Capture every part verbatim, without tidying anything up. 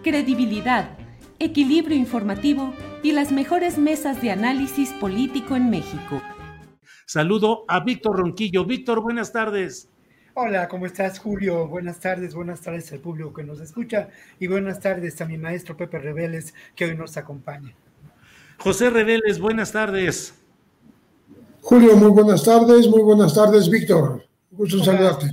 Credibilidad, equilibrio informativo y las mejores mesas de análisis político en México. Saludo a Víctor Ronquillo. Víctor, buenas tardes. Hola, ¿cómo estás, Julio? Buenas tardes, buenas tardes al público que nos escucha y buenas tardes a mi maestro Pepe Reveles, que hoy nos acompaña. José Reveles, buenas tardes. Julio, muy buenas tardes, muy buenas tardes, Víctor. Gusto saludarte.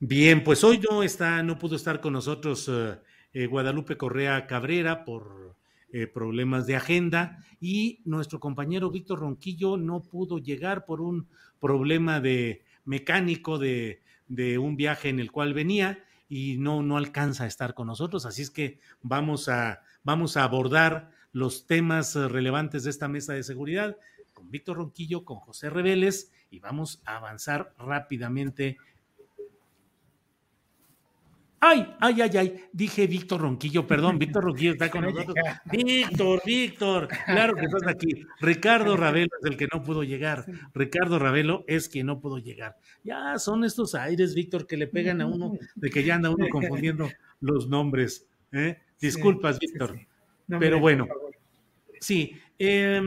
Bien, pues hoy no está, no pudo estar con nosotros uh, Eh, Guadalupe Correa Cabrera por eh, problemas de agenda, y nuestro compañero Víctor Ronquillo no pudo llegar por un problema de mecánico de, de un viaje en el cual venía y no, no alcanza a estar con nosotros, así es que vamos a, vamos a abordar los temas relevantes de esta mesa de seguridad con Víctor Ronquillo, con José Reveles, y vamos a avanzar rápidamente. Ay, ay, ay, ay, dije Víctor Ronquillo, perdón, Víctor Ronquillo está con nosotros. Víctor, Víctor, claro que estás aquí. Ricardo Ravelo es el que no pudo llegar. Ricardo Ravelo es quien no pudo llegar. Ya son estos aires, Víctor, que le pegan a uno, de que ya anda uno confundiendo los nombres. ¿eh? Disculpas, sí, Víctor, sí, sí. No, pero bueno, sí. Eh,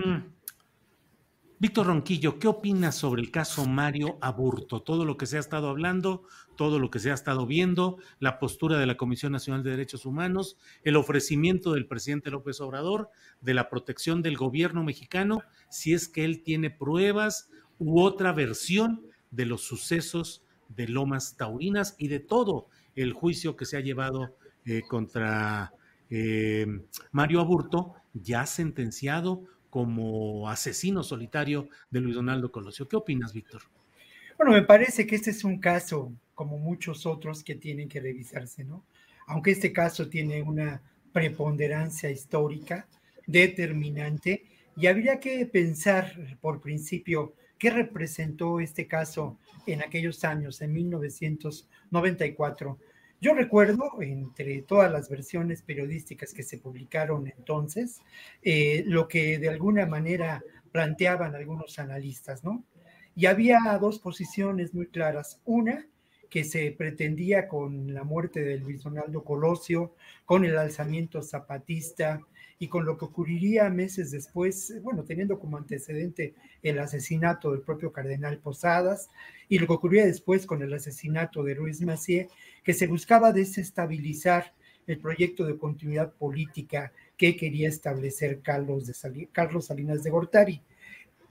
Víctor Ronquillo, ¿qué opinas sobre el caso Mario Aburto? Todo lo que se ha estado hablando, todo lo que se ha estado viendo, la postura de la Comisión Nacional de Derechos Humanos, el ofrecimiento del presidente López Obrador de la protección del gobierno mexicano, si es que él tiene pruebas u otra versión de los sucesos de Lomas Taurinas y de todo el juicio que se ha llevado eh, contra eh, Mario Aburto, ya sentenciado como asesino solitario de Luis Donaldo Colosio. ¿Qué opinas, Víctor? Bueno, me parece que este es un caso, como muchos otros, que tienen que revisarse, ¿no? Aunque este caso tiene una preponderancia histórica determinante, y habría que pensar por principio qué representó este caso en aquellos años, en mil novecientos noventa y cuatro. Yo recuerdo, entre todas las versiones periodísticas que se publicaron entonces, eh, lo que de alguna manera planteaban algunos analistas, ¿no? Y había dos posiciones muy claras. Una, que se pretendía con la muerte de Luis Donaldo Colosio, con el alzamiento zapatista y con lo que ocurriría meses después, bueno, teniendo como antecedente el asesinato del propio Cardenal Posadas y lo que ocurría después con el asesinato de Ruiz Massieu, que se buscaba desestabilizar el proyecto de continuidad política que quería establecer Carlos, de Sal- Carlos Salinas de Gortari.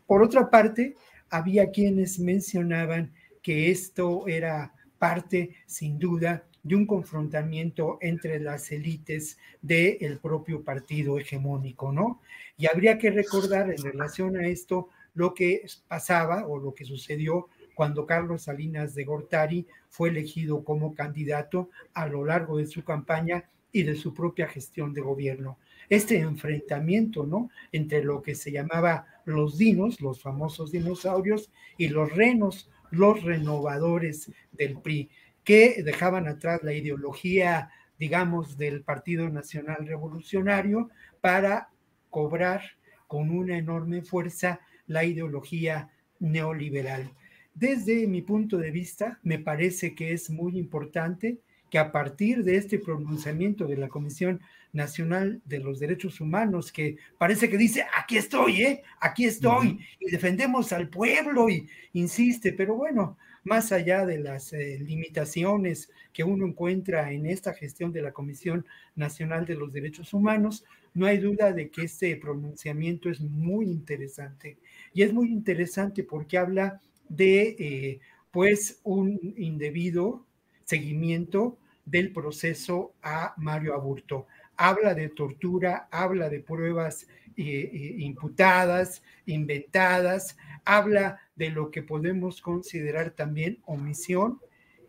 Por otra parte, había quienes mencionaban que esto era parte, sin duda, de un confrontamiento entre las élites del propio partido hegemónico, ¿no? Y habría que recordar en relación a esto lo que pasaba o lo que sucedió cuando Carlos Salinas de Gortari fue elegido como candidato a lo largo de su campaña y de su propia gestión de gobierno. Este enfrentamiento, ¿no?, entre lo que se llamaba los dinos, los famosos dinosaurios, y los renos, los renovadores del P R I, que dejaban atrás la ideología, digamos, del Partido Nacional Revolucionario para cobrar con una enorme fuerza la ideología neoliberal. Desde mi punto de vista, me parece que es muy importante que a partir de este pronunciamiento de la Comisión Nacional de los Derechos Humanos, que parece que dice, aquí estoy, ¿eh? Aquí estoy, uh-huh. y defendemos al pueblo, y insiste, pero bueno, más allá de las eh, limitaciones que uno encuentra en esta gestión de la Comisión Nacional de los Derechos Humanos, no hay duda de que este pronunciamiento es muy interesante. Y es muy interesante porque habla de, eh, pues, un indebido seguimiento del proceso a Mario Aburto. Habla de tortura, habla de pruebas eh, eh, imputadas, inventadas, habla de lo que podemos considerar también omisión,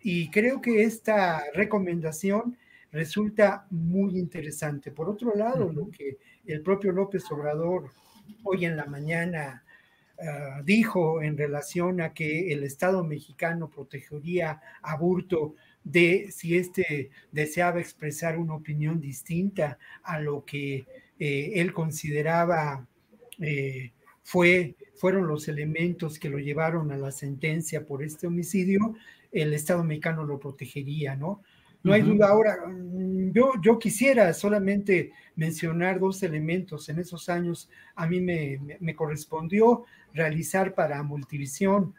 y creo que esta recomendación resulta muy interesante. Por otro lado, lo que el propio López Obrador hoy en la mañana uh, dijo en relación a que el Estado mexicano protegería a Aburto de si éste deseaba expresar una opinión distinta a lo que eh, él consideraba eh, fue, fueron los elementos que lo llevaron a la sentencia por este homicidio, el Estado mexicano lo protegería, ¿no? No hay duda. Ahora, yo, yo quisiera solamente mencionar dos elementos. En esos años a mí me, me, me correspondió realizar para Multivisión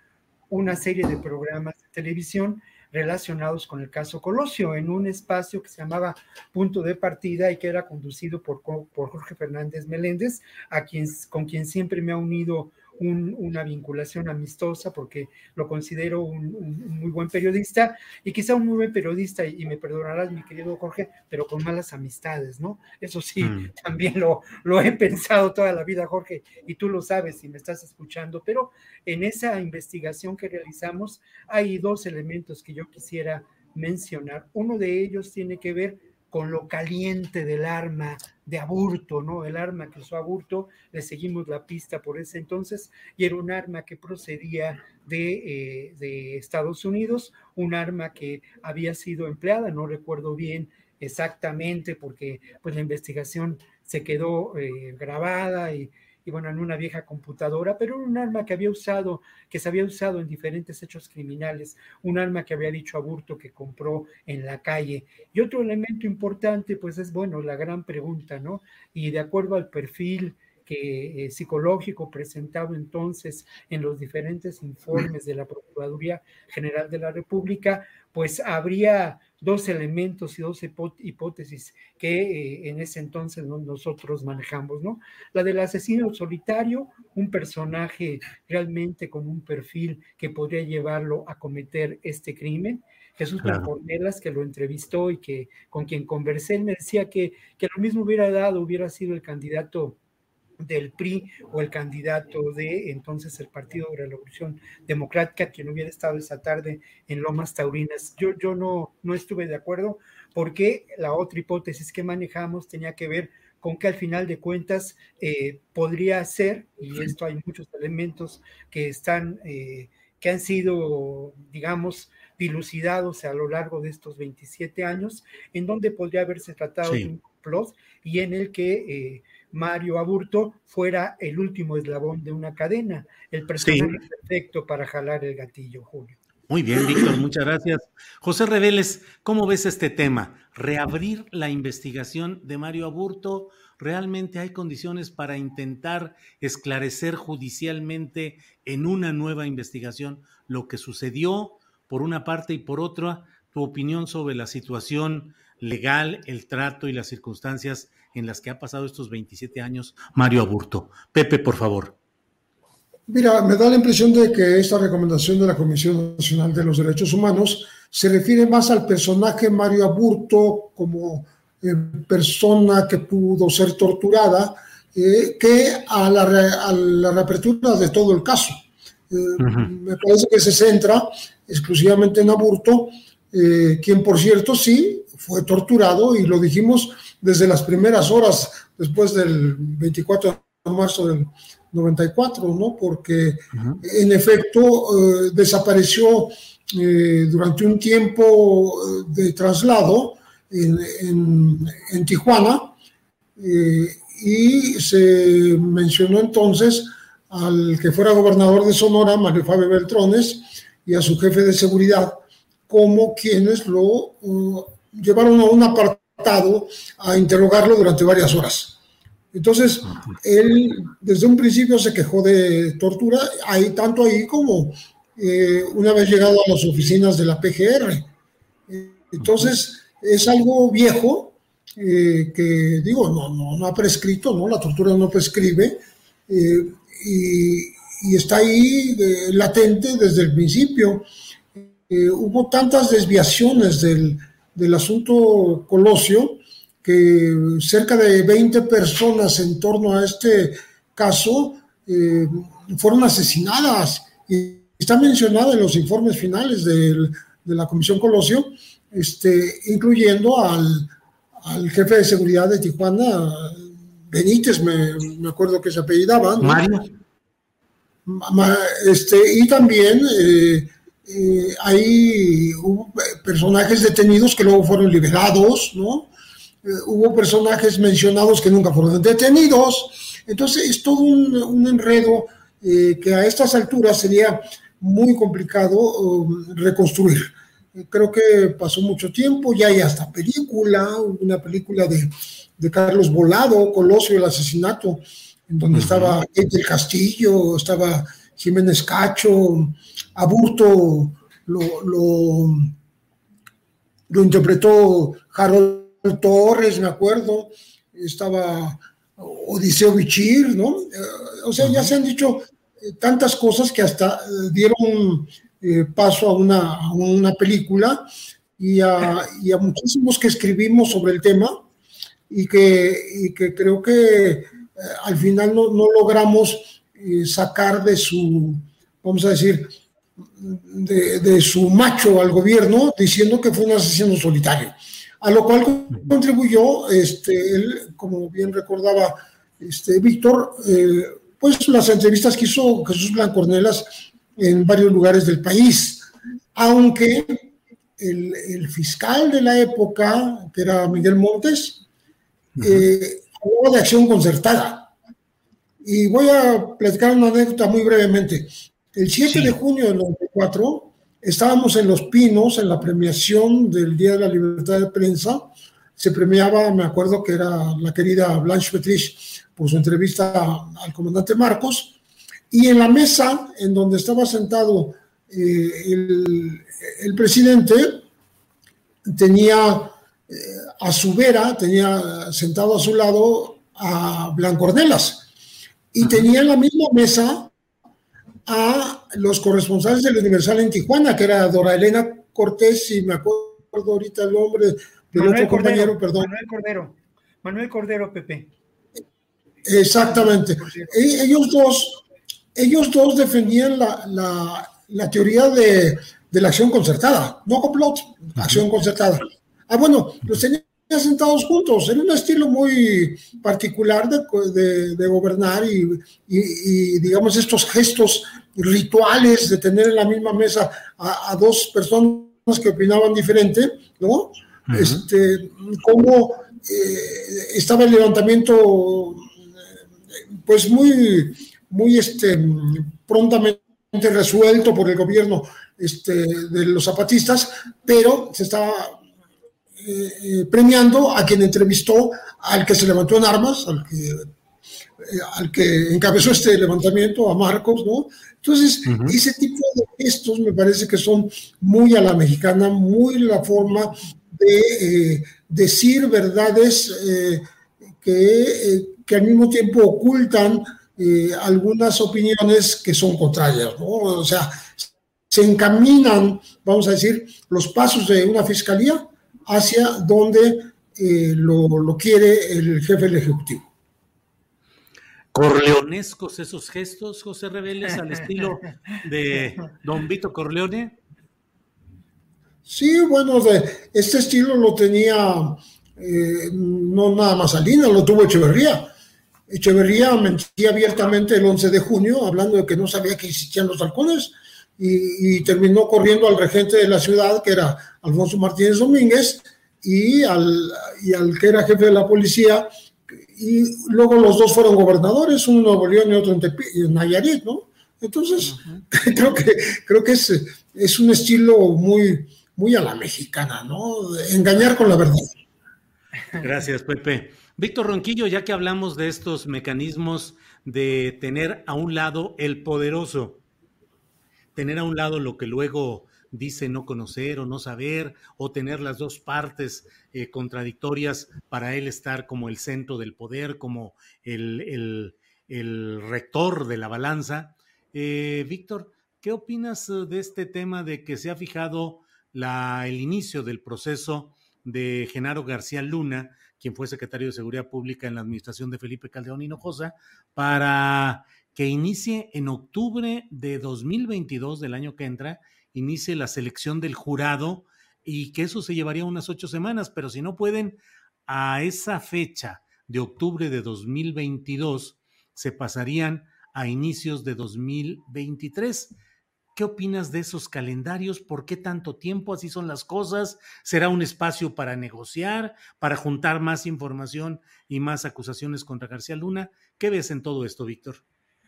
una serie de programas de televisión relacionados con el caso Colosio, en un espacio que se llamaba Punto de Partida y que era conducido por, por Jorge Fernández Meléndez, a quien, con quien siempre me ha unido un, una vinculación amistosa, porque lo considero un, un muy buen periodista, y quizá un muy buen periodista, y, y me perdonarás, mi querido Jorge, pero con malas amistades, ¿no? Eso sí, mm. también lo, lo he pensado toda la vida, Jorge, y tú lo sabes si me estás escuchando, pero en esa investigación que realizamos hay dos elementos que yo quisiera mencionar. Uno de ellos tiene que ver con lo caliente del arma de Aburto, ¿no? El arma que usó Aburto, le seguimos la pista por ese entonces, y era un arma que procedía de, eh, de Estados Unidos, un arma que había sido empleada, no recuerdo bien exactamente, porque pues la investigación se quedó eh, grabada y, y bueno, en una vieja computadora, pero era un arma que había usado, que se había usado en diferentes hechos criminales, un arma que había dicho Aburto que compró en la calle. Y otro elemento importante, pues es, bueno, la gran pregunta, ¿no? Y de acuerdo al perfil que, eh, psicológico presentado entonces en los diferentes informes de la Procuraduría General de la República, pues habría dos elementos y dos hipótesis que eh, en ese entonces nosotros manejamos, ¿no? La del asesino solitario, un personaje realmente con un perfil que podría llevarlo a cometer este crimen. Jesús Blancornelas, que lo entrevistó y que con quien conversé, él me decía que, que lo mismo hubiera dado, hubiera sido el candidato del P R I o el candidato de entonces el Partido de la Revolución Democrática, quien hubiera estado esa tarde en Lomas Taurinas. Yo, yo no, no estuve de acuerdo, porque la otra hipótesis que manejamos tenía que ver con que al final de cuentas eh, podría ser, y esto hay muchos elementos que están, eh, que han sido, digamos, dilucidados a lo largo de estos veintisiete años, en donde podría haberse tratado sí. de un complot y en el que eh, Mario Aburto fuera el último eslabón de una cadena, el personaje sí. perfecto para jalar el gatillo, Julio. Muy bien, Víctor, muchas gracias. José Reveles, ¿cómo ves este tema? Reabrir la investigación de Mario Aburto, ¿realmente hay condiciones para intentar esclarecer judicialmente en una nueva investigación lo que sucedió, por una parte, y por otra, tu opinión sobre la situación legal, el trato y las circunstancias en las que ha pasado estos veintisiete años Mario Aburto? Pepe, por favor. Mira, me da la impresión de que esta recomendación de la Comisión Nacional de los Derechos Humanos se refiere más al personaje Mario Aburto como eh, persona que pudo ser torturada eh, que a la, re, a la reapertura de todo el caso. Eh, uh-huh. Me parece que se centra exclusivamente en Aburto, eh, quien por cierto sí fue torturado, y lo dijimos desde las primeras horas después del veinticuatro de marzo del noventa y cuatro, ¿no? Porque uh-huh. en efecto eh, desapareció eh, durante un tiempo de traslado en, en, en Tijuana eh, y se mencionó entonces al que fuera gobernador de Sonora, Mario Fabio Beltrones, y a su jefe de seguridad, como quienes lo uh, llevaron a un apartado a interrogarlo durante varias horas. Entonces, él desde un principio se quejó de tortura, ahí, tanto ahí como eh, una vez llegado a las oficinas de la P G R. Entonces, es algo viejo, eh, que digo, no, no, no ha prescrito, ¿no? La tortura no prescribe, eh, y, y está ahí eh, latente desde el principio. Eh, hubo tantas desviaciones del, del asunto Colosio, que cerca de veinte personas en torno a este caso eh, fueron asesinadas, y está mencionada en los informes finales del, de la Comisión Colosio, este, incluyendo al, al jefe de seguridad de Tijuana, Benítez, me, me acuerdo que se apellidaba, ¿no? Mario. Este, y también eh, eh, hay hubo personajes detenidos que luego fueron liberados, ¿no? Hubo personajes mencionados que nunca fueron detenidos. Entonces es todo un, un enredo eh, que a estas alturas sería muy complicado eh, reconstruir. Creo que pasó mucho tiempo, ya hay hasta película, una película de, de Carlos Volado, Colosio, el asesinato, en donde uh-huh. estaba Keith del Castillo, estaba Jiménez Cacho, Aburto, lo, lo, lo interpretó Harold Torres, me acuerdo, estaba Odiseo Bichir, ¿no? O sea, ya se han dicho tantas cosas que hasta dieron paso a una, a una película y a, y a muchísimos que escribimos sobre el tema y que, y que creo que al final no, no logramos sacar de su, vamos a decir, de, de su macho al gobierno diciendo que fue un asesino solitario. A lo cual contribuyó, este, él, como bien recordaba este, Víctor, eh, pues las entrevistas que hizo Jesús Blancornelas en varios lugares del país, aunque el, el fiscal de la época, que era Miguel Montes, eh, hablaba de acción concertada. Y voy a platicar una anécdota muy brevemente. El siete sí. de junio del noventa y cuatro... estábamos en Los Pinos, en la premiación del Día de la Libertad de Prensa. Se premiaba, me acuerdo que era la querida Blanche Petrich, por su entrevista al comandante Marcos. Y en la mesa en donde estaba sentado eh, el, el presidente, tenía eh, a su vera, tenía sentado a su lado a Blancornelas. Y tenía en la misma mesa a los corresponsales del Universal en Tijuana, que era Dora Elena Cortés, y me acuerdo ahorita el nombre del Manuel otro compañero, Cordero, perdón. Manuel Cordero, Manuel Cordero, Pepe. Exactamente. Cordero. Ellos dos, ellos dos defendían la, la, la teoría de, de la acción concertada, no complot, acción concertada. Ah, bueno, los tenían sentados juntos, era un estilo muy particular de, de, de gobernar y, y, y digamos estos gestos rituales de tener en la misma mesa a, a dos personas que opinaban diferente, ¿no? Uh-huh. Este, como eh, estaba el levantamiento pues muy muy este prontamente resuelto por el gobierno este, de los zapatistas, pero se estaba Eh, premiando a quien entrevistó al que se levantó en armas, al que, eh, al que encabezó este levantamiento, a Marcos, ¿no? Entonces, uh-huh. ese tipo de gestos me parece que son muy a la mexicana, muy la forma de eh, decir verdades eh, que, eh, que al mismo tiempo ocultan eh, algunas opiniones que son contrarias, ¿no? O sea, se encaminan, vamos a decir, los pasos de una fiscalía hacia donde eh, lo, lo quiere el jefe del Ejecutivo. Corleonescos esos gestos, José Reveles, al estilo de don Vito Corleone. Sí, bueno, de este estilo lo tenía eh, no nada más Salinas, lo tuvo Echeverría. Echeverría mentía abiertamente el once de junio, hablando de que no sabía que existían los halcones, Y, y terminó corriendo al regente de la ciudad, que era Alfonso Martínez Domínguez, y al, y al que era jefe de la policía, y luego los dos fueron gobernadores, uno en Nuevo León y otro en, Tepi, en Nayarit, ¿no? Entonces, uh-huh. creo que, creo que es, es un estilo muy, muy a la mexicana, ¿no? Engañar con la verdad. Gracias, Pepe. Víctor Ronquillo, ya que hablamos de estos mecanismos de tener a un lado el poderoso, tener a un lado lo que luego dice no conocer o no saber, o tener las dos partes eh, contradictorias para él estar como el centro del poder, como el, el, el rector de la balanza. Eh, Víctor, ¿qué opinas de este tema de que se ha fijado la, el inicio del proceso de Genaro García Luna, quien fue secretario de Seguridad Pública en la administración de Felipe Calderón Hinojosa, para que inicie en octubre de dos mil veintidós, del año que entra, inicie la selección del jurado, y que eso se llevaría unas ocho semanas, pero si no pueden, a esa fecha de octubre de dos mil veintidós se pasarían a inicios de dos mil veintitrés? ¿Qué opinas de esos calendarios? ¿Por qué tanto tiempo? ¿Así son las cosas? ¿Será un espacio para negociar, para juntar más información y más acusaciones contra García Luna? ¿Qué ves en todo esto, Víctor?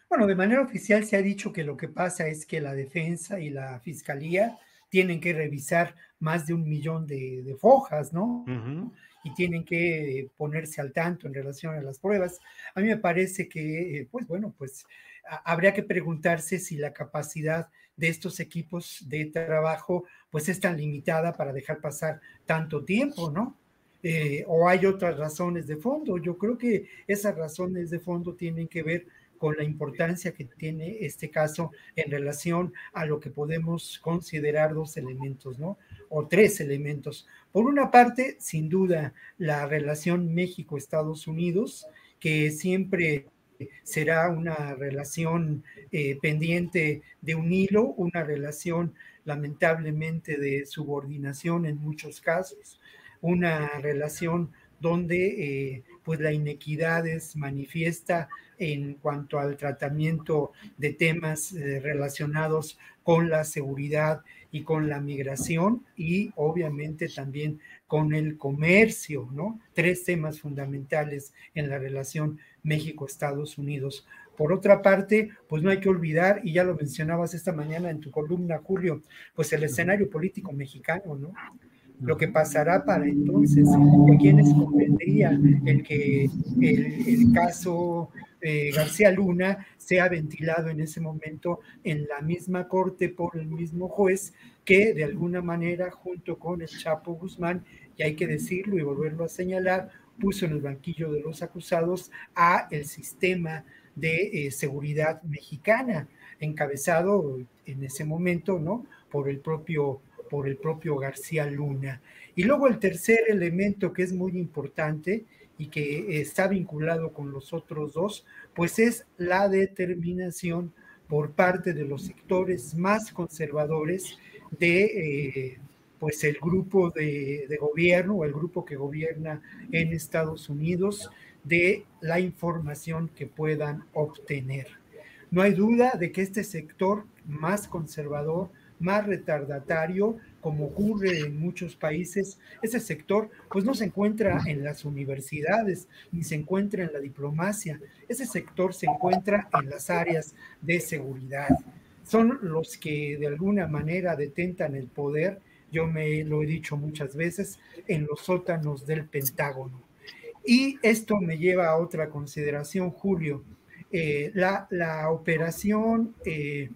Bueno, de manera oficial se ha dicho que lo que pasa es que la defensa y la fiscalía tienen que revisar más de un millón de, de fojas, ¿no? Uh-huh. Y tienen que ponerse al tanto en relación a las pruebas. A mí me parece que, pues bueno, pues a, habría que preguntarse si la capacidad de estos equipos de trabajo pues es tan limitada para dejar pasar tanto tiempo, ¿no? Eh, o hay otras razones de fondo. Yo creo que esas razones de fondo tienen que ver con la importancia que tiene este caso en relación a lo que podemos considerar dos elementos, ¿no? O tres elementos. Por una parte, sin duda, la relación México-Estados Unidos, que siempre será una relación eh, pendiente de un hilo, una relación lamentablemente de subordinación en muchos casos, una relación donde eh, pues la inequidad es manifiesta en cuanto al tratamiento de temas eh, relacionados con la seguridad y con la migración y obviamente también con el comercio, ¿no? Tres temas fundamentales en la relación México-Estados Unidos. Por otra parte, pues no hay que olvidar, y ya lo mencionabas esta mañana en tu columna, Julio, pues el escenario político mexicano, ¿no? Lo que pasará para entonces, ¿a quiénes comprendería el que el, el caso eh, García Luna sea ventilado en ese momento en la misma corte por el mismo juez que de alguna manera junto con el Chapo Guzmán, y hay que decirlo y volverlo a señalar, puso en el banquillo de los acusados a el sistema de eh, seguridad mexicana, encabezado en ese momento, ¿no? por el propio por el propio García Luna? Y luego el tercer elemento que es muy importante y que está vinculado con los otros dos, pues es la determinación por parte de los sectores más conservadores de eh, pues el grupo de, de gobierno o el grupo que gobierna en Estados Unidos de la información que puedan obtener. No hay duda de que este sector más conservador, más retardatario, como ocurre en muchos países, ese sector pues no se encuentra en las universidades, ni se encuentra en la diplomacia, ese sector se encuentra en las áreas de seguridad. Son los que de alguna manera detentan el poder, yo me lo he dicho muchas veces, en los sótanos del Pentágono. Y esto me lleva a otra consideración, Julio, eh, la, la operación... Eh,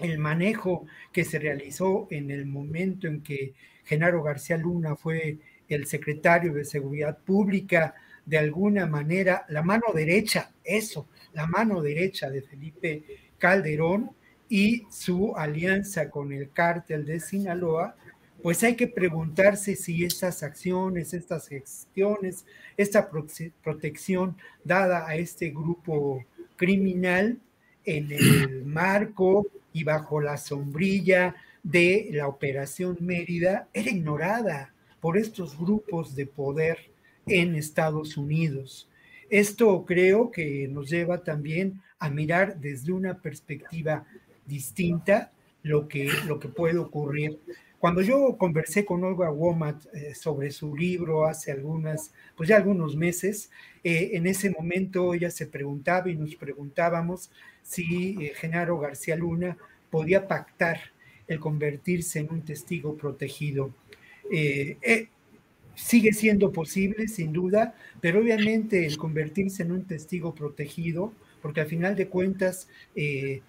El manejo que se realizó en el momento en que Genaro García Luna fue el secretario de Seguridad Pública, de alguna manera, la mano derecha, eso, la mano derecha de Felipe Calderón y su alianza con el cártel de Sinaloa, pues hay que preguntarse si estas acciones, estas gestiones, esta protección dada a este grupo criminal en el marco y bajo la sombrilla de la Operación Mérida, era ignorada por estos grupos de poder en Estados Unidos. Esto creo que nos lleva también a mirar desde una perspectiva distinta lo que, lo que puede ocurrir. Cuando yo conversé con Olga Womack eh, sobre su libro hace algunas, pues ya algunos meses, eh, en ese momento ella se preguntaba y nos preguntábamos si eh, Genaro García Luna podía pactar el convertirse en un testigo protegido. Eh, eh, sigue siendo posible, sin duda, pero obviamente el convertirse en un testigo protegido, porque al final de cuentas, eh,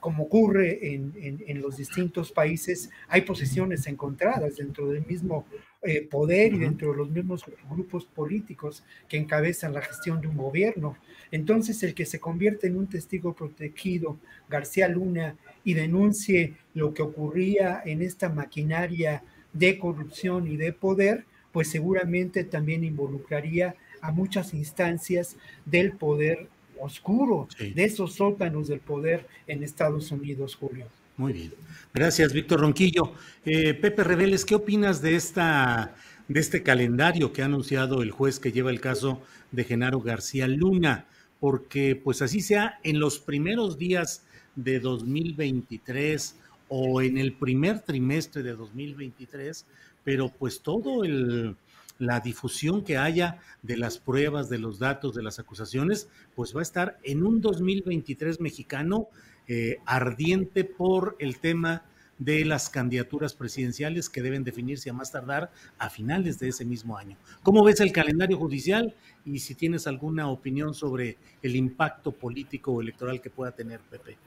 como ocurre en, en, en los distintos países, hay posiciones encontradas dentro del mismo eh, poder y dentro de los mismos grupos políticos que encabezan la gestión de un gobierno. Entonces, el que se convierte en un testigo protegido, García Luna, y denuncie lo que ocurría en esta maquinaria de corrupción y de poder, pues seguramente también involucraría a muchas instancias del poder oscuro, sí, de esos sótanos del poder en Estados Unidos, Julio. Muy bien. Gracias, Víctor Ronquillo. Eh, Pepe Reveles, ¿qué opinas de esta de este calendario que ha anunciado el juez que lleva el caso de Genaro García Luna? Porque, pues así sea, en los primeros días de dos mil veintitrés o en el primer trimestre de dos mil veintitrés, pero pues todo el... la difusión que haya de las pruebas, de los datos, de las acusaciones, pues va a estar en un dos mil veintitrés mexicano eh, ardiente por el tema de las candidaturas presidenciales que deben definirse a más tardar a finales de ese mismo año. ¿Cómo ves el calendario judicial? Y si tienes alguna opinión sobre el impacto político o electoral que pueda tener, Pepe.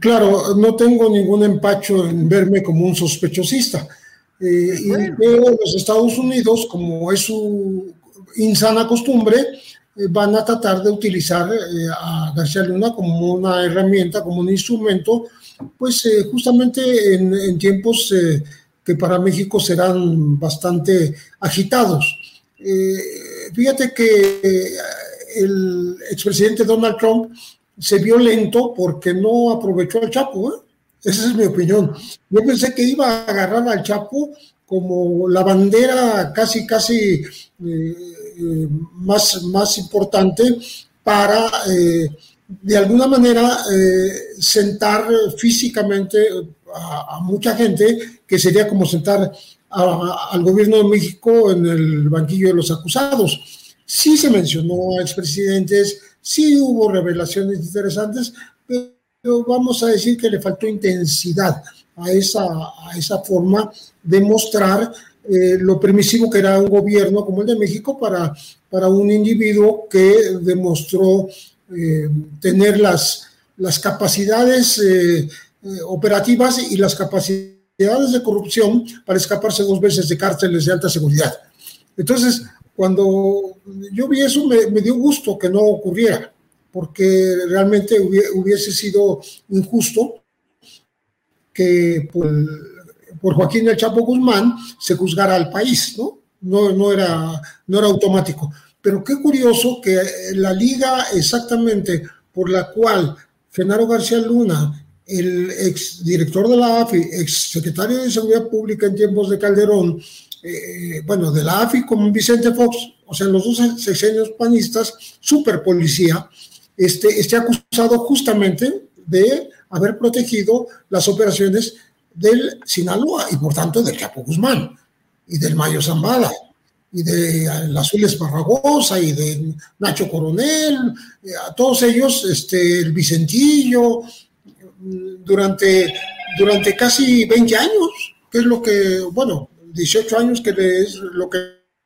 Claro, no tengo ningún empacho en verme como un sospechosista. Eh, bueno. Y veo los Estados Unidos, como es su insana costumbre, eh, van a tratar de utilizar eh, a García Luna como una herramienta, como un instrumento, pues eh, justamente en, en tiempos eh, que para México serán bastante agitados. Eh, fíjate que eh, el expresidente Donald Trump se vio lento porque no aprovechó al Chapo, ¿eh? Esa es mi opinión. Yo pensé que iba a agarrar al Chapo como la bandera casi, casi eh, más, más importante para, eh, de alguna manera, eh, sentar físicamente a, a mucha gente, que sería como sentar a, a, al gobierno de México en el banquillo de los acusados. Sí se mencionó a expresidentes, sí hubo revelaciones interesantes, pero vamos a decir que le faltó intensidad a esa, a esa forma de mostrar eh, lo permisivo que era un gobierno como el de México para, para un individuo que demostró eh, tener las, las capacidades eh, operativas y las capacidades de corrupción para escaparse dos veces de cárceles de alta seguridad. Entonces, cuando yo vi eso, me, me dio gusto que no ocurriera, porque realmente hubiese sido injusto que por, por Joaquín el Chapo Guzmán se juzgara al país, ¿no? No, no era, no era automático. Pero qué curioso que la liga exactamente por la cual Genaro García Luna, el exdirector de la A F I, exsecretario de Seguridad Pública en tiempos de Calderón, eh, bueno, de la A F I con Vicente Fox, o sea, los dos sexenios panistas, super policía, Este, este acusado justamente de haber protegido las operaciones del Sinaloa y por tanto del Chapo Guzmán y del Mayo Zambada y del Azul Esparragosa y de Nacho Coronel, eh, a todos ellos, este, el Vicentillo, durante, durante casi veinte años, que es lo que, bueno, dieciocho años que le, es lo que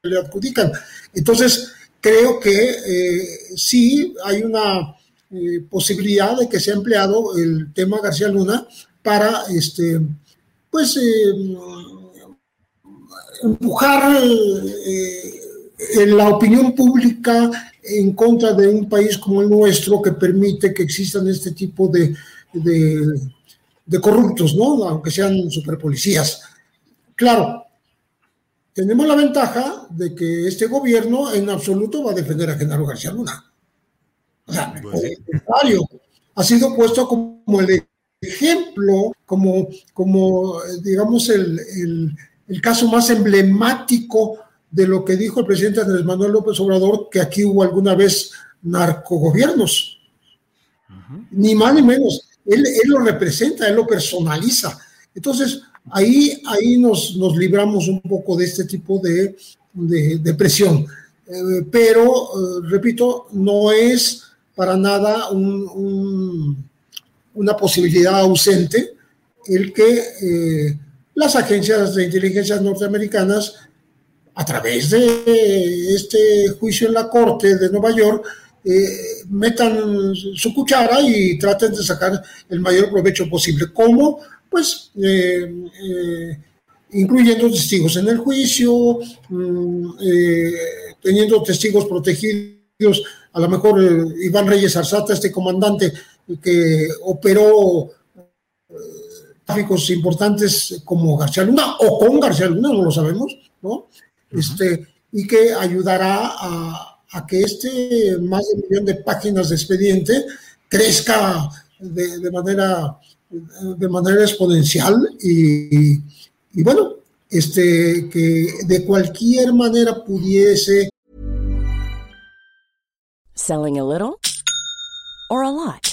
le adjudican. Entonces, creo que eh, sí hay una eh, posibilidad de que sea empleado el tema García Luna para este pues eh, empujar eh, en la opinión pública en contra de un país como el nuestro que permite que existan este tipo de, de, de corruptos, ¿no? Aunque sean superpolicías. Claro. Tenemos la ventaja de que este gobierno en absoluto va a defender a Genaro García Luna. O sea, pues, el contrario, ha sido puesto como el ejemplo, como, como digamos, el, el, el caso más emblemático de lo que dijo el presidente Andrés Manuel López Obrador, que aquí hubo alguna vez narcogobiernos. Uh-huh. Ni más ni menos. Él, él lo representa, él lo personaliza. Entonces, Ahí, ahí nos, nos libramos un poco de este tipo de, de, de presión, eh, pero, eh, repito, no es para nada un, un, una posibilidad ausente el que eh, las agencias de inteligencia norteamericanas, a través de este juicio en la Corte de Nueva York, eh, metan su cuchara y traten de sacar el mayor provecho posible. ¿Cómo? Pues eh, eh, incluyendo testigos en el juicio, eh, teniendo testigos protegidos. A lo mejor eh, Iván Reyes Arzata, este comandante que operó eh, tráficos importantes como García Luna o con García Luna, no lo sabemos, ¿no? Este, y que ayudará a, a que este más de un millón de páginas de expediente crezca de, de manera de manera exponencial y, y, y bueno, este, que de cualquier manera pudiese. Selling a little or a lot?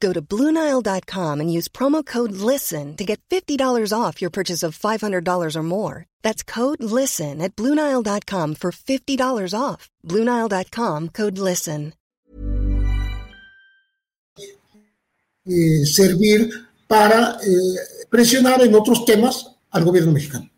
Go to Blue Nile dot com and use promo code LISTEN to get fifty dollars off your purchase of five hundred dollars or more. That's code LISTEN at Blue Nile dot com for fifty dollars off. Blue Nile dot com, code LISTEN. Eh, servir para eh, presionar en otros temas al gobierno mexicano.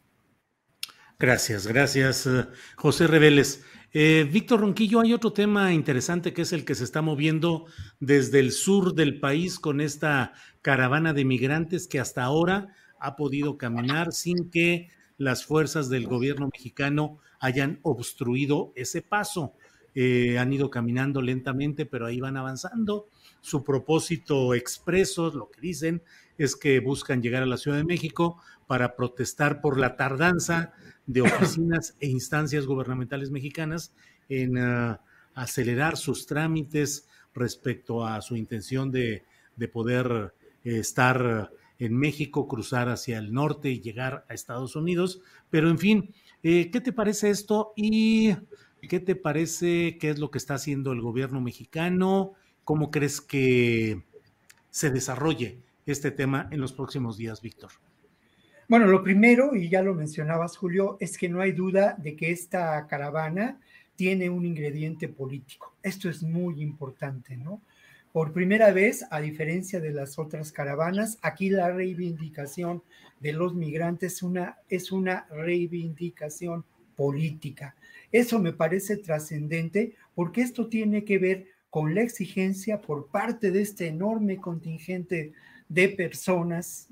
Gracias, gracias, José Reveles. Eh, Víctor Ronquillo, hay otro tema interesante que es el que se está moviendo desde el sur del país con esta caravana de migrantes que hasta ahora ha podido caminar sin que las fuerzas del gobierno mexicano hayan obstruido ese paso. Eh, han ido caminando lentamente, pero ahí van avanzando. Su propósito expreso, lo que dicen, es que buscan llegar a la Ciudad de México para protestar por la tardanza de oficinas e instancias gubernamentales mexicanas en uh, acelerar sus trámites respecto a su intención de, de poder eh, estar en México, cruzar hacia el norte y llegar a Estados Unidos. Pero, en fin, eh, ¿qué te parece esto? ¿Y qué te parece qué es lo que está haciendo el gobierno mexicano? ¿Cómo crees que se desarrolle este tema en los próximos días, Víctor? Bueno, lo primero, y ya lo mencionabas, Julio, es que no hay duda de que esta caravana tiene un ingrediente político. Esto es muy importante, ¿no? Por primera vez, a diferencia de las otras caravanas, aquí la reivindicación de los migrantes una, es una reivindicación política. Eso me parece trascendente porque esto tiene que ver con la exigencia por parte de este enorme contingente de personas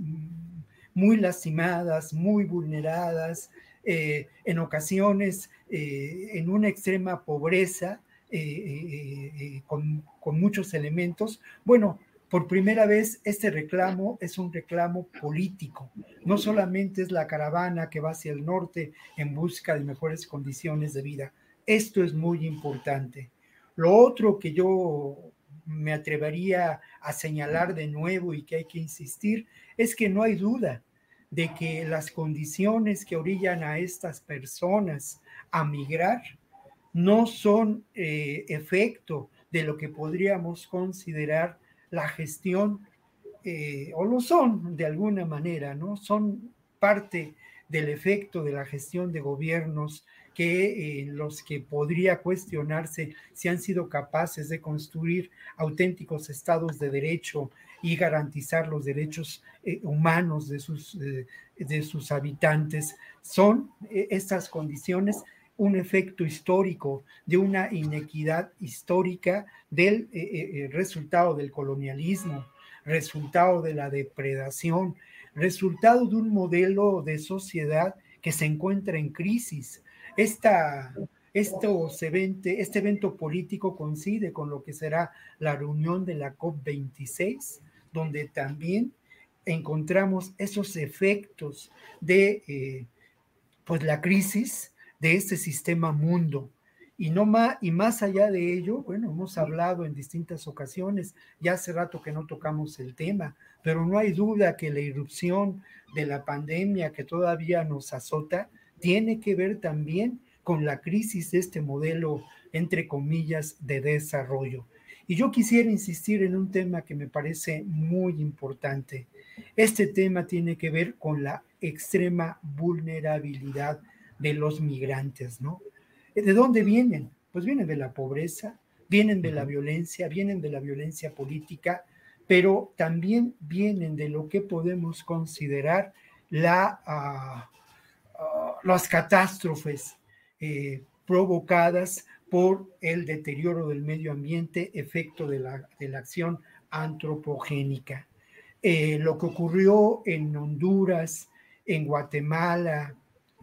muy lastimadas, muy vulneradas, eh, en ocasiones eh, en una extrema pobreza, eh, eh, eh, con, con muchos elementos. Bueno, por primera vez este reclamo es un reclamo político. No solamente es la caravana que va hacia el norte en busca de mejores condiciones de vida. Esto es muy importante. Lo otro que yo me atrevería a señalar de nuevo y que hay que insistir, es que no hay duda de que las condiciones que orillan a estas personas a migrar no son eh, efecto de lo que podríamos considerar la gestión, eh, o lo son de alguna manera, ¿no? Son parte del efecto de la gestión de gobiernos que eh, los que podría cuestionarse si han sido capaces de construir auténticos estados de derecho y garantizar los derechos eh, humanos de sus, eh, de sus habitantes. Son eh, estas condiciones un efecto histórico de una inequidad histórica del eh, eh, resultado del colonialismo, resultado de la depredación, resultado de un modelo de sociedad que se encuentra en crisis. Esta, estos evento, este evento político coincide con lo que será la reunión de la COP veintiséis, donde también encontramos esos efectos de eh, pues la crisis de este sistema mundo. Y, no más, y más allá de ello, bueno, hemos hablado en distintas ocasiones, ya hace rato que no tocamos el tema, pero no hay duda que la irrupción de la pandemia que todavía nos azota tiene que ver también con la crisis de este modelo, entre comillas, de desarrollo. Y yo quisiera insistir en un tema que me parece muy importante. Este tema tiene que ver con la extrema vulnerabilidad de los migrantes, ¿no? ¿De dónde vienen? Pues vienen de la pobreza, vienen de la violencia, vienen de la violencia política, pero también vienen de lo que podemos considerar la, uh, uh, las catástrofes eh, provocadas por el deterioro del medio ambiente, efecto de la, de la acción antropogénica. Eh, lo que ocurrió en Honduras, en Guatemala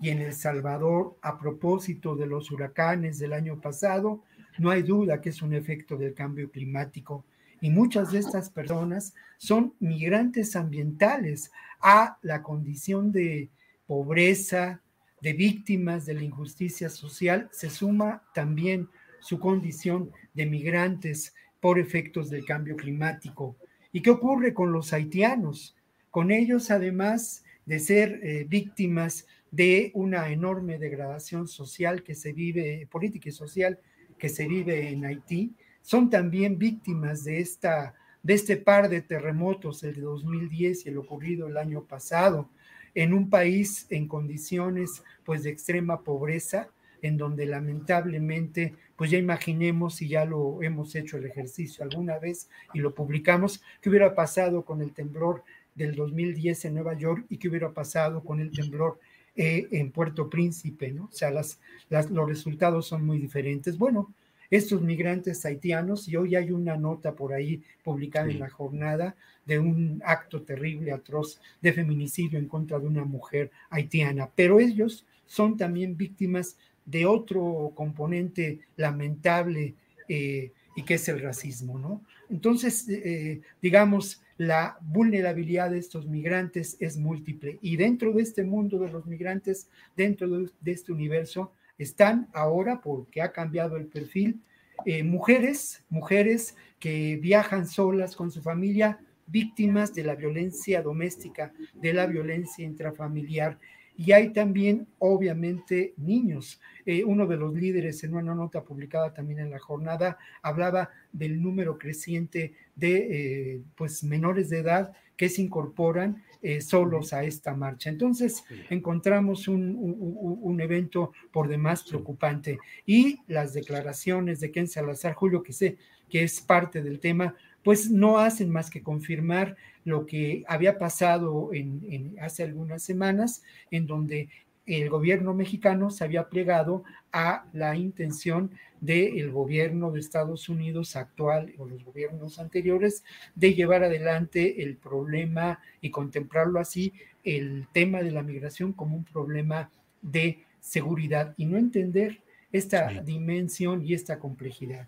y en El Salvador, a propósito de los huracanes del año pasado, no hay duda que es un efecto del cambio climático. Y muchas de estas personas son migrantes ambientales a la condición de pobreza, de víctimas de la injusticia social. Se suma también su condición de migrantes por efectos del cambio climático. ¿Y qué ocurre con los haitianos? Con ellos, además de ser eh, víctimas de una enorme degradación social que se vive, política y social que se vive en Haití, son también víctimas de esta, de este par de terremotos, el de dos mil diez y el ocurrido el año pasado, en un país en condiciones pues de extrema pobreza, en donde lamentablemente, pues ya imaginemos, y ya lo hemos hecho el ejercicio alguna vez y lo publicamos, qué hubiera pasado con el temblor del dos mil diez en Nueva York y qué hubiera pasado con el temblor Eh, en Puerto Príncipe, ¿no? O sea, las, las, los resultados son muy diferentes. Bueno, estos migrantes haitianos, y hoy hay una nota por ahí publicada sí. en La Jornada de un acto terrible, atroz, de feminicidio en contra de una mujer haitiana, pero ellos son también víctimas de otro componente lamentable eh, y que es el racismo, ¿no? Entonces, eh, digamos, la vulnerabilidad de estos migrantes es múltiple, y dentro de este mundo de los migrantes, dentro de este universo, están ahora, porque ha cambiado el perfil, eh, mujeres, mujeres que viajan solas con su familia, víctimas de la violencia doméstica, de la violencia intrafamiliar. Y hay también, obviamente, niños. Eh, uno de los líderes, en una nota publicada también en La Jornada, hablaba del número creciente de eh, pues menores de edad que se incorporan eh, solos a esta marcha. Entonces, sí. encontramos un, un, un evento por demás preocupante. Y las declaraciones de Ken Salazar, Julio, que sé que es parte del tema, pues no hacen más que confirmar lo que había pasado en, en hace algunas semanas, en donde el gobierno mexicano se había plegado a la intención del gobierno de Estados Unidos actual o los gobiernos anteriores de llevar adelante el problema y contemplarlo así, el tema de la migración como un problema de seguridad y no entender esta sí. dimensión y esta complejidad.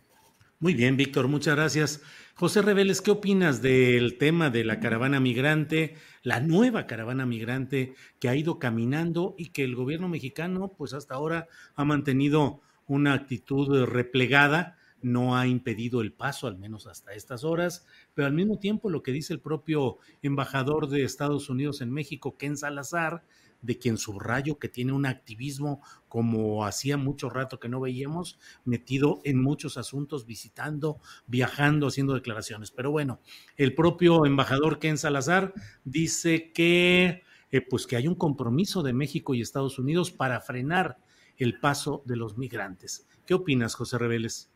Muy bien, Víctor, muchas gracias. José Reveles, ¿qué opinas del tema de la caravana migrante, la nueva caravana migrante que ha ido caminando y que el gobierno mexicano, pues hasta ahora, ha mantenido una actitud replegada, no ha impedido el paso, al menos hasta estas horas, pero al mismo tiempo lo que dice el propio embajador de Estados Unidos en México, Ken Salazar, de quien subrayo que tiene un activismo como hacía mucho rato que no veíamos, metido en muchos asuntos, visitando, viajando, haciendo declaraciones. Pero bueno, el propio embajador Ken Salazar dice que, eh, pues que hay un compromiso de México y Estados Unidos para frenar el paso de los migrantes. ¿Qué opinas, José Reveles?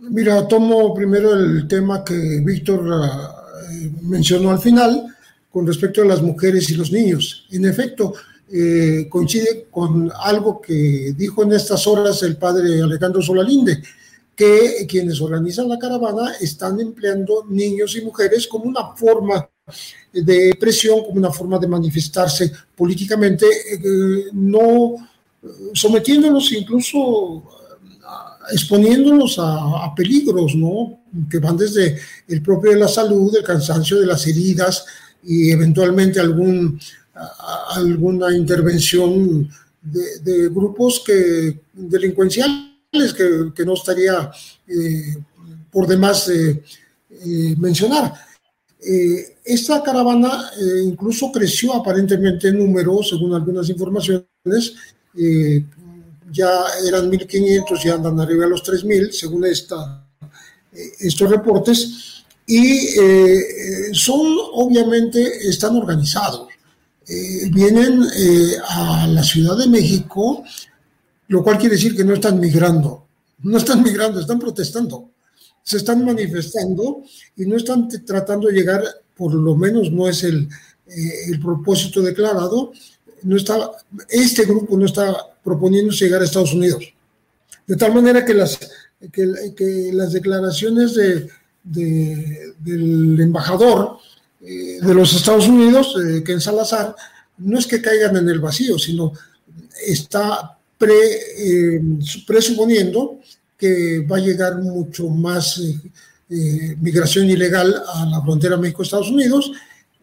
Mira, tomo primero el tema que Víctor eh, mencionó al final, con respecto a las mujeres y los niños. En efecto, eh, coincide con algo que dijo en estas horas el padre Alejandro Solalinde, que quienes organizan la caravana están empleando niños y mujeres como una forma de presión, como una forma de manifestarse políticamente, eh, no sometiéndolos, incluso exponiéndolos a, a peligros, ¿no? Que van desde el propio de la salud, el cansancio, de las heridas y eventualmente algún, a, alguna intervención de, de grupos que, delincuenciales que, que no estaría eh, por demás eh, eh, mencionar. Eh, esta caravana eh, incluso creció aparentemente en número, según algunas informaciones, eh, ya eran mil quinientos, ya andan arriba a los tres mil, según esta, estos reportes, y eh, son, obviamente, están organizados. Eh, vienen eh, a la Ciudad de México, lo cual quiere decir que no están migrando, no están migrando, están protestando, se están manifestando y no están t- tratando de llegar, por lo menos no es el, eh, el propósito declarado. No está, este grupo no está proponiéndose llegar a Estados Unidos. De tal manera que las, que, que las declaraciones de, de, del embajador eh, de los Estados Unidos, eh, Ken Salazar, no es que caigan en el vacío, sino está pre, eh, presuponiendo que va a llegar mucho más eh, eh, migración ilegal a la frontera México-Estados Unidos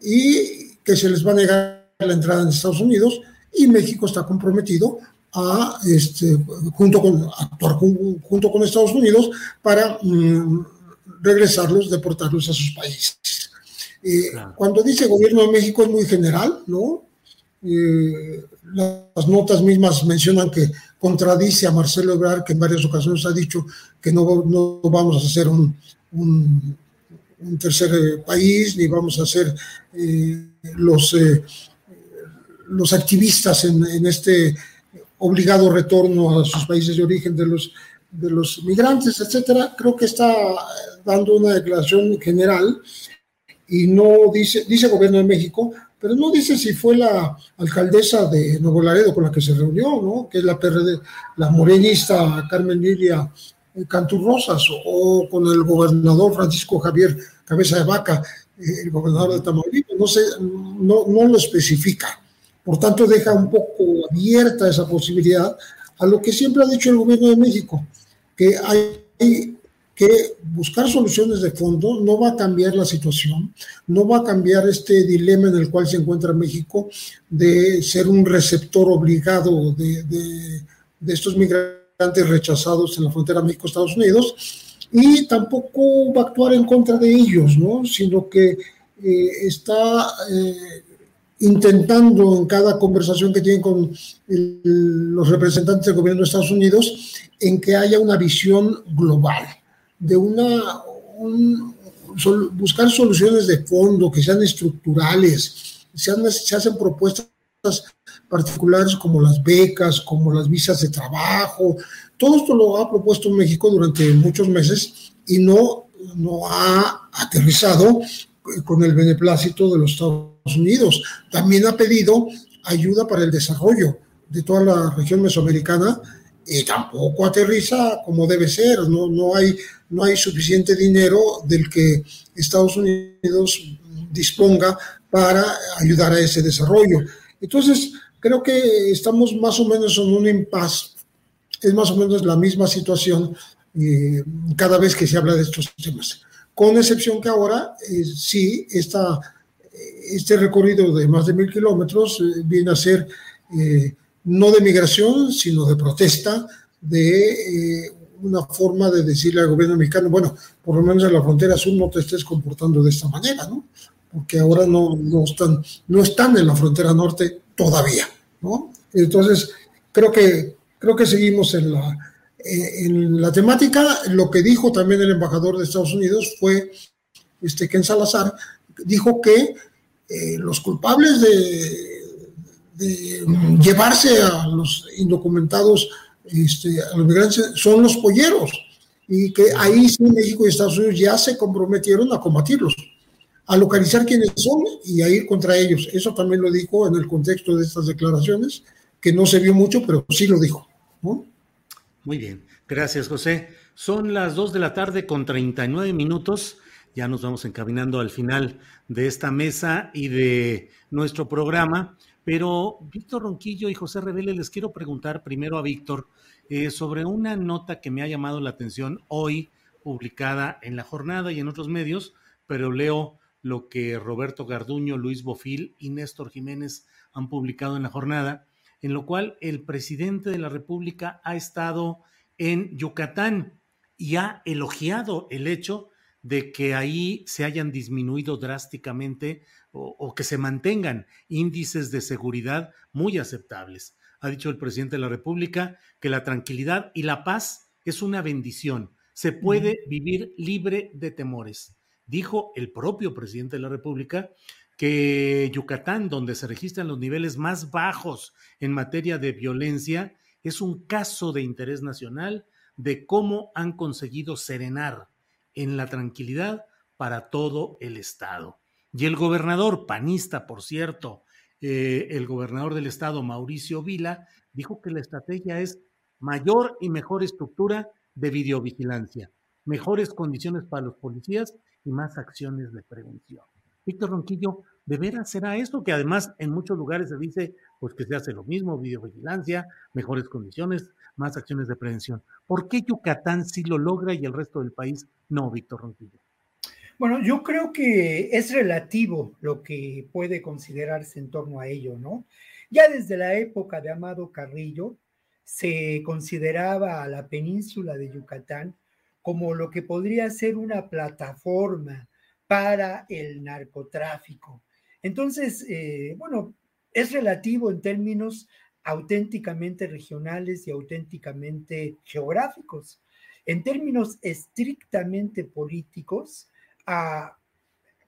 y que se les va a negar la entrada en Estados Unidos, y México está comprometido a este, junto con actuar con, junto con Estados Unidos para mm, regresarlos, deportarlos a sus países. Eh, claro. Cuando dice gobierno de México es muy general, ¿no? Eh, las notas mismas mencionan que contradice a Marcelo Ebrard, que en varias ocasiones ha dicho que no, no vamos a hacer un, un, un tercer país, ni vamos a hacer eh, los... Eh, los activistas en, en este obligado retorno a sus países de origen de los, de los migrantes, etcétera. Creo que está dando una declaración general y no dice, dice Gobierno de México, pero no dice si fue la alcaldesa de Nuevo Laredo con la que se reunió, ¿no? Que es la P R D, la morenista Carmen Lilia Canturrosas, o, o con el gobernador Francisco Javier Cabeza de Vaca, el gobernador de Tamaulipas, no sé, no, no lo especifica. Por tanto, deja un poco abierta esa posibilidad a lo que siempre ha dicho el gobierno de México, que hay que buscar soluciones de fondo. No va a cambiar la situación, no va a cambiar este dilema en el cual se encuentra México de ser un receptor obligado de, de, de estos migrantes rechazados en la frontera México-Estados Unidos, y tampoco va a actuar en contra de ellos, ¿no? Sino que eh, está... Eh, intentando en cada conversación que tienen con el, los representantes del gobierno de Estados Unidos, en que haya una visión global, de una un, sol, buscar soluciones de fondo, que sean estructurales, sean, se hacen propuestas particulares como las becas, como las visas de trabajo. Todo esto lo ha propuesto México durante muchos meses y no, no ha aterrizado con el beneplácito de los Estados Unidos. También ha pedido ayuda para el desarrollo de toda la región mesoamericana y tampoco aterriza como debe ser. No, no hay, no hay suficiente dinero del que Estados Unidos disponga para ayudar a ese desarrollo. Entonces, creo que estamos más o menos en un impasse. Es más o menos la misma situación eh, cada vez que se habla de estos temas. Con excepción que ahora eh, sí esta Este recorrido de más de mil kilómetros eh, viene a ser eh, no de migración, sino de protesta, de eh, una forma de decirle al gobierno mexicano, bueno, por lo menos en la frontera sur no te estés comportando de esta manera, ¿no? Porque ahora no, no, están, no están en la frontera norte todavía, ¿no? Entonces, creo que, creo que seguimos en la, eh, en la temática. Lo que dijo también el embajador de Estados Unidos fue este, Ken Salazar, dijo que Eh, los culpables de, de llevarse a los indocumentados, este, a los migrantes, son los polleros, y que ahí sí México y Estados Unidos ya se comprometieron a combatirlos, a localizar quiénes son y a ir contra ellos. Eso también lo dijo en el contexto de estas declaraciones, que no se vio mucho, pero sí lo dijo, ¿no? Muy bien, gracias José. Son las dos de la tarde con treinta y nueve minutos. ya nos vamos encaminando al final de esta mesa y de nuestro programa, pero Víctor Ronquillo y José Reveles, les quiero preguntar primero a Víctor eh, sobre una nota que me ha llamado la atención hoy, publicada en La Jornada y en otros medios, pero leo lo que Roberto Garduño, Luis Bofil y Néstor Jiménez han publicado en La Jornada, en lo cual el presidente de la República ha estado en Yucatán y ha elogiado el hecho de que ahí se hayan disminuido drásticamente o, o que se mantengan índices de seguridad muy aceptables. Ha dicho el presidente de la República que la tranquilidad y la paz es una bendición. Se puede vivir libre de temores. Dijo el propio presidente de la República que Yucatán, donde se registran los niveles más bajos en materia de violencia, es un caso de interés nacional de cómo han conseguido serenar en la tranquilidad para todo el estado. Y el gobernador, panista por cierto, eh, el gobernador del estado, Mauricio Vila, dijo que la estrategia es mayor y mejor estructura de videovigilancia, mejores condiciones para los policías y más acciones de prevención. Víctor Ronquillo, ¿de veras será esto? Que además en muchos lugares se dice pues que se hace lo mismo, videovigilancia, mejores condiciones, más acciones de prevención. ¿Por qué Yucatán sí lo logra y el resto del país no, Víctor Ronquillo? Bueno, yo creo que es relativo lo que puede considerarse en torno a ello, ¿no? Ya desde la época de Amado Carrillo se consideraba a la península de Yucatán como lo que podría ser una plataforma para el narcotráfico. Entonces, eh, bueno, es relativo en términos auténticamente regionales y auténticamente geográficos. En términos estrictamente políticos, a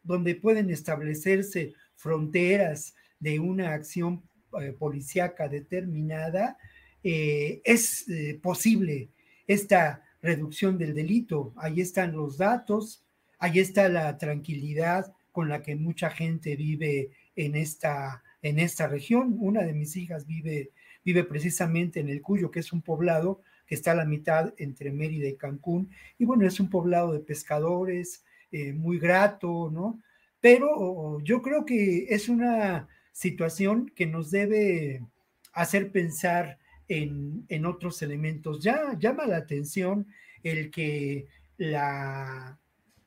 donde pueden establecerse fronteras de una acción eh, policíaca determinada, eh, es eh, posible esta reducción del delito. Ahí están los datos, ahí está la tranquilidad con la que mucha gente vive en esta, en esta región. Una de mis hijas vive, vive precisamente en El Cuyo, que es un poblado que está a la mitad entre Mérida y Cancún. Y bueno, es un poblado de pescadores, eh, muy grato, ¿no? Pero yo creo que es una situación que nos debe hacer pensar en, en otros elementos. Ya llama la atención el que la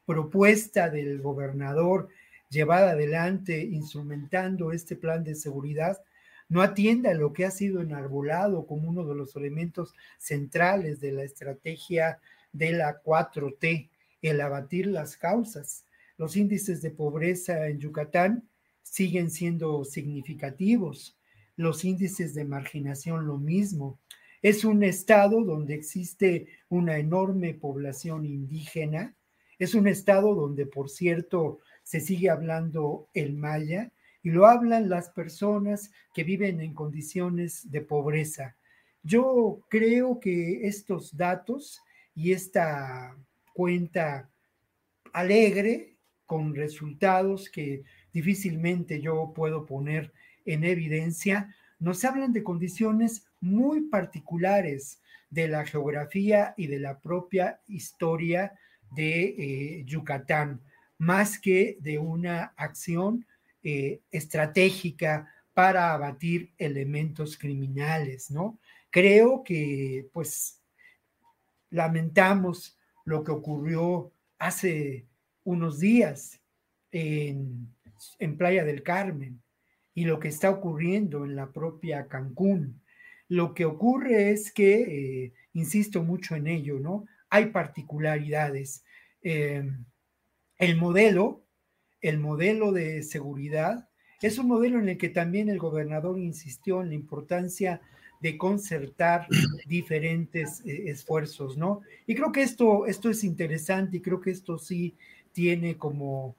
propuesta del gobernador llevada adelante, instrumentando este plan de seguridad, no atienda a lo que ha sido enarbolado como uno de los elementos centrales de la estrategia de la cuatro T, el abatir las causas. Los índices de pobreza en Yucatán siguen siendo significativos. Los índices de marginación lo mismo. Es un estado donde existe una enorme población indígena, es un estado donde, por cierto, se sigue hablando el maya y lo hablan las personas que viven en condiciones de pobreza. Yo creo que estos datos y esta cuenta alegre con resultados que difícilmente yo puedo poner en evidencia, nos hablan de condiciones muy particulares de la geografía y de la propia historia de eh, Yucatán, más que de una acción eh, estratégica para abatir elementos criminales, ¿no? Creo que, pues, lamentamos lo que ocurrió hace unos días en, en Playa del Carmen, y lo que está ocurriendo en la propia Cancún. Lo que ocurre es que, eh, insisto mucho en ello, ¿no? Hay particularidades. Eh, el modelo, el modelo de seguridad, es un modelo en el que también el gobernador insistió en la importancia de concertar diferentes eh, esfuerzos, ¿no? Y creo que esto, esto es interesante y creo que esto sí tiene como,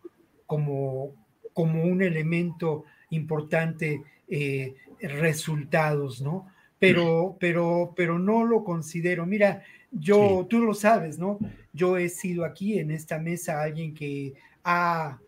como, como un elemento importante eh, resultados, ¿no? Pero, pero, pero no lo considero. Mira, yo, sí. Tú lo sabes, ¿no? Yo he sido aquí en esta mesa alguien que ha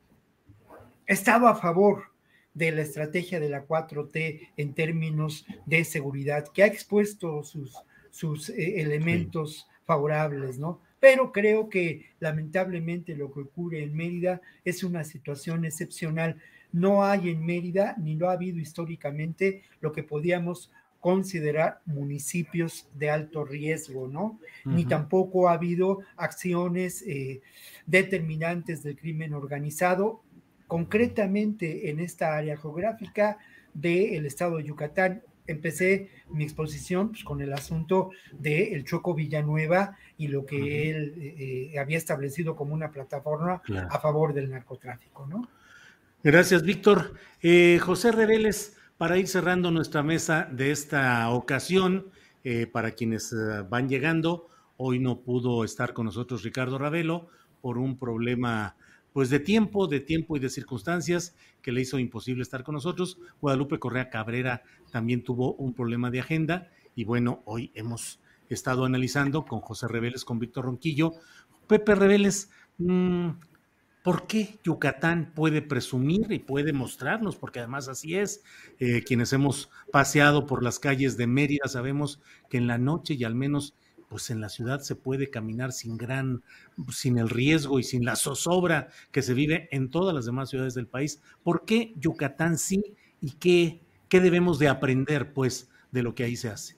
estado a favor de la estrategia de la cuatro T en términos de seguridad, que ha expuesto sus, sus eh, elementos sí. favorables, ¿no? pero creo que lamentablemente lo que ocurre en Mérida es una situación excepcional. No hay en Mérida, ni lo ha habido históricamente, lo que podíamos considerar municipios de alto riesgo, ¿no? Uh-huh. Ni tampoco ha habido acciones eh, determinantes del crimen organizado, concretamente en esta área geográfica del estado de Yucatán. Empecé mi exposición pues, con el asunto del Chueco Villanueva y lo que uh-huh. él eh, había establecido como una plataforma claro. a favor del narcotráfico, ¿no? Gracias, Víctor. Eh, José Reveles, para ir cerrando nuestra mesa de esta ocasión, eh, para quienes eh, van llegando, hoy no pudo estar con nosotros Ricardo Ravelo por un problema pues de tiempo, de tiempo y de circunstancias que le hizo imposible estar con nosotros. Guadalupe Correa Cabrera también tuvo un problema de agenda y bueno, hoy hemos estado analizando con José Reveles, con Víctor Ronquillo. Pepe Reveles, ¿por qué Yucatán puede presumir y puede mostrarnos? Porque además así es, eh, quienes hemos paseado por las calles de Mérida sabemos que en la noche y al menos pues en la ciudad se puede caminar sin gran, sin el riesgo y sin la zozobra que se vive en todas las demás ciudades del país. ¿Por qué Yucatán sí y qué, qué debemos de aprender, pues, de lo que ahí se hace?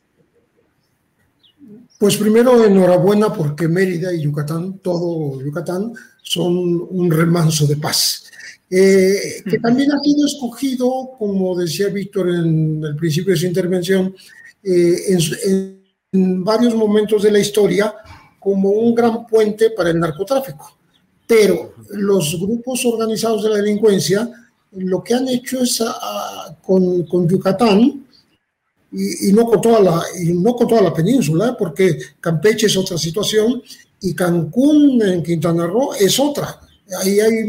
Pues primero, enhorabuena porque Mérida y Yucatán, todo Yucatán, son un remanso de paz. Eh, que también ha sido escogido, como decía Víctor en el principio de su intervención, eh, en... en en varios momentos de la historia como un gran puente para el narcotráfico, pero los grupos organizados de la delincuencia lo que han hecho es a, a, con, con Yucatán y, y, no con toda la, y no con toda la península, porque Campeche es otra situación y Cancún en Quintana Roo es otra, ahí hay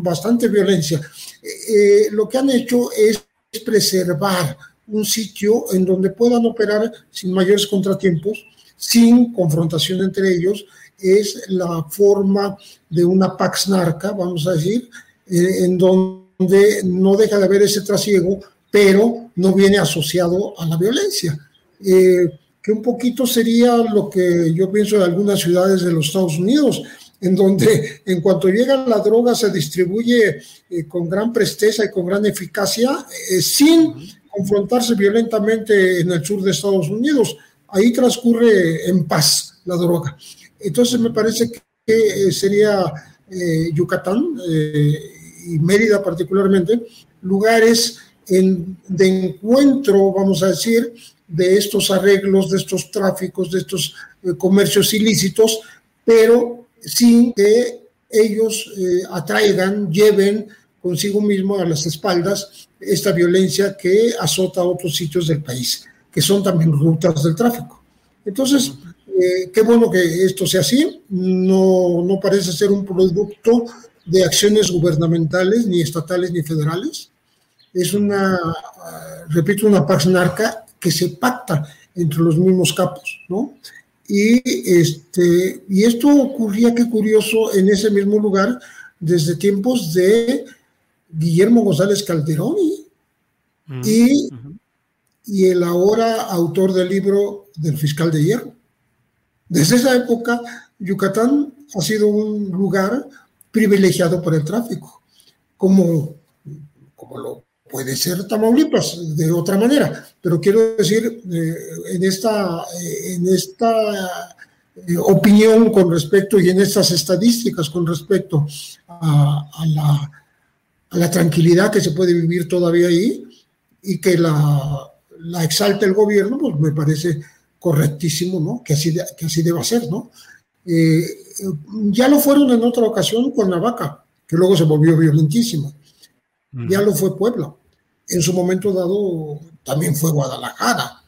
bastante violencia. Eh, eh, lo que han hecho es preservar un sitio en donde puedan operar sin mayores contratiempos, sin confrontación entre ellos, es la forma de una pax narca, vamos a decir, eh, en donde no deja de haber ese trasiego, pero no viene asociado a la violencia, eh, que un poquito sería lo que yo pienso de algunas ciudades de los Estados Unidos, en donde en cuanto llega la droga se distribuye eh, con gran presteza y con gran eficacia, eh, sin confrontarse violentamente en el sur de Estados Unidos. Ahí transcurre en paz la droga. Entonces me parece que sería eh, Yucatán eh, y Mérida particularmente, lugares en, de encuentro, vamos a decir, de estos arreglos, de estos tráficos, de estos eh, comercios ilícitos, pero sin que ellos eh, atraigan, lleven consigo mismo a las espaldas esta violencia que azota a otros sitios del país, que son también rutas del tráfico. Entonces, eh, qué bueno que esto sea así, no, no parece ser un producto de acciones gubernamentales, ni estatales, ni federales. Es una, repito, una pax narca que se pacta entre los mismos capos, ¿no? Y, este, y esto ocurría, qué curioso, en ese mismo lugar, desde tiempos de Guillermo González Calderón mm. y, uh-huh. y el ahora autor del libro del Fiscal de Hierro. Desde esa época, Yucatán ha sido un lugar privilegiado por el tráfico, como, como lo puede ser Tamaulipas, de otra manera. Pero quiero decir, eh, en esta, eh, en esta eh, opinión con respecto y en estas estadísticas con respecto a, a la... a la tranquilidad que se puede vivir todavía ahí y que la, la exalta el gobierno, pues me parece correctísimo, ¿no? Que así, de, que así deba ser, ¿no? Eh, ya lo fueron en otra ocasión Cuernavaca, que luego se volvió violentísima. Mm. Ya lo fue Puebla. En su momento dado también fue Guadalajara.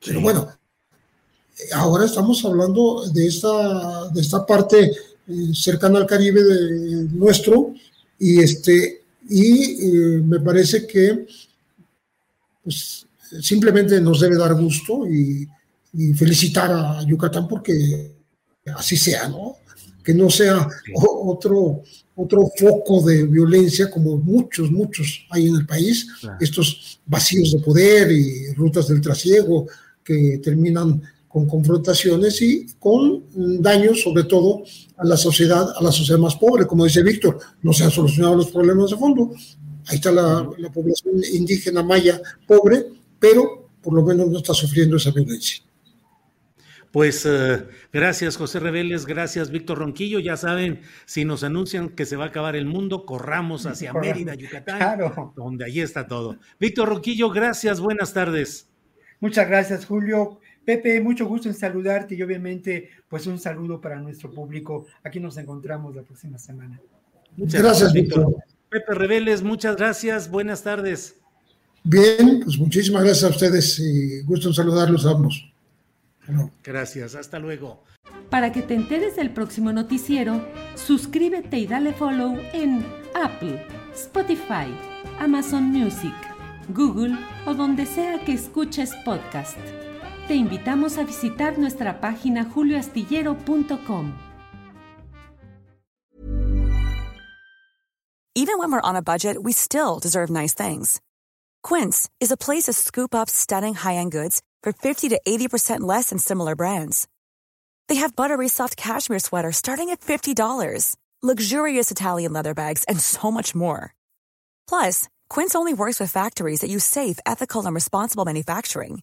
Sí. Pero bueno, ahora estamos hablando de esta, de esta parte eh, cercana al Caribe de, nuestro y este... Y eh, me parece que pues, simplemente nos debe dar gusto y, y felicitar a Yucatán porque así sea, ¿no? Que no sea o, otro, otro foco de violencia como muchos, muchos hay en el país. Claro. Estos vacíos de poder y rutas del trasiego que terminan con confrontaciones y con daños, sobre todo a la sociedad, a la sociedad más pobre. Como dice Víctor, no se han solucionado los problemas de fondo. Ahí está la, la población indígena maya pobre, pero por lo menos no está sufriendo esa violencia. Pues eh, gracias José Reveles, gracias Víctor Ronquillo. Ya saben, si nos anuncian que se va a acabar el mundo, corramos hacia claro. Mérida, Yucatán, claro. Donde allí está todo. Víctor Ronquillo, gracias, buenas tardes. Muchas gracias, Julio. Pepe, mucho gusto en saludarte y obviamente pues un saludo para nuestro público. Aquí nos encontramos la próxima semana. Muchas gracias, gracias Víctor. Pepe Reveles, muchas gracias, buenas tardes. Bien, pues muchísimas gracias a ustedes y gusto en saludarlos a ambos. Gracias, hasta luego. Para que te enteres del próximo noticiero, suscríbete y dale follow en Apple, Spotify, Amazon Music, Google o donde sea que escuches podcast. Te invitamos a visitar nuestra página julio astillero punto com. Even when we're on a budget, we still deserve nice things. Quince is a place to scoop up stunning high-end goods for fifty to eighty percent less than similar brands. They have buttery soft cashmere sweaters starting at fifty dollars, luxurious Italian leather bags, and so much more. Plus, Quince only works with factories that use safe, ethical, and responsible manufacturing.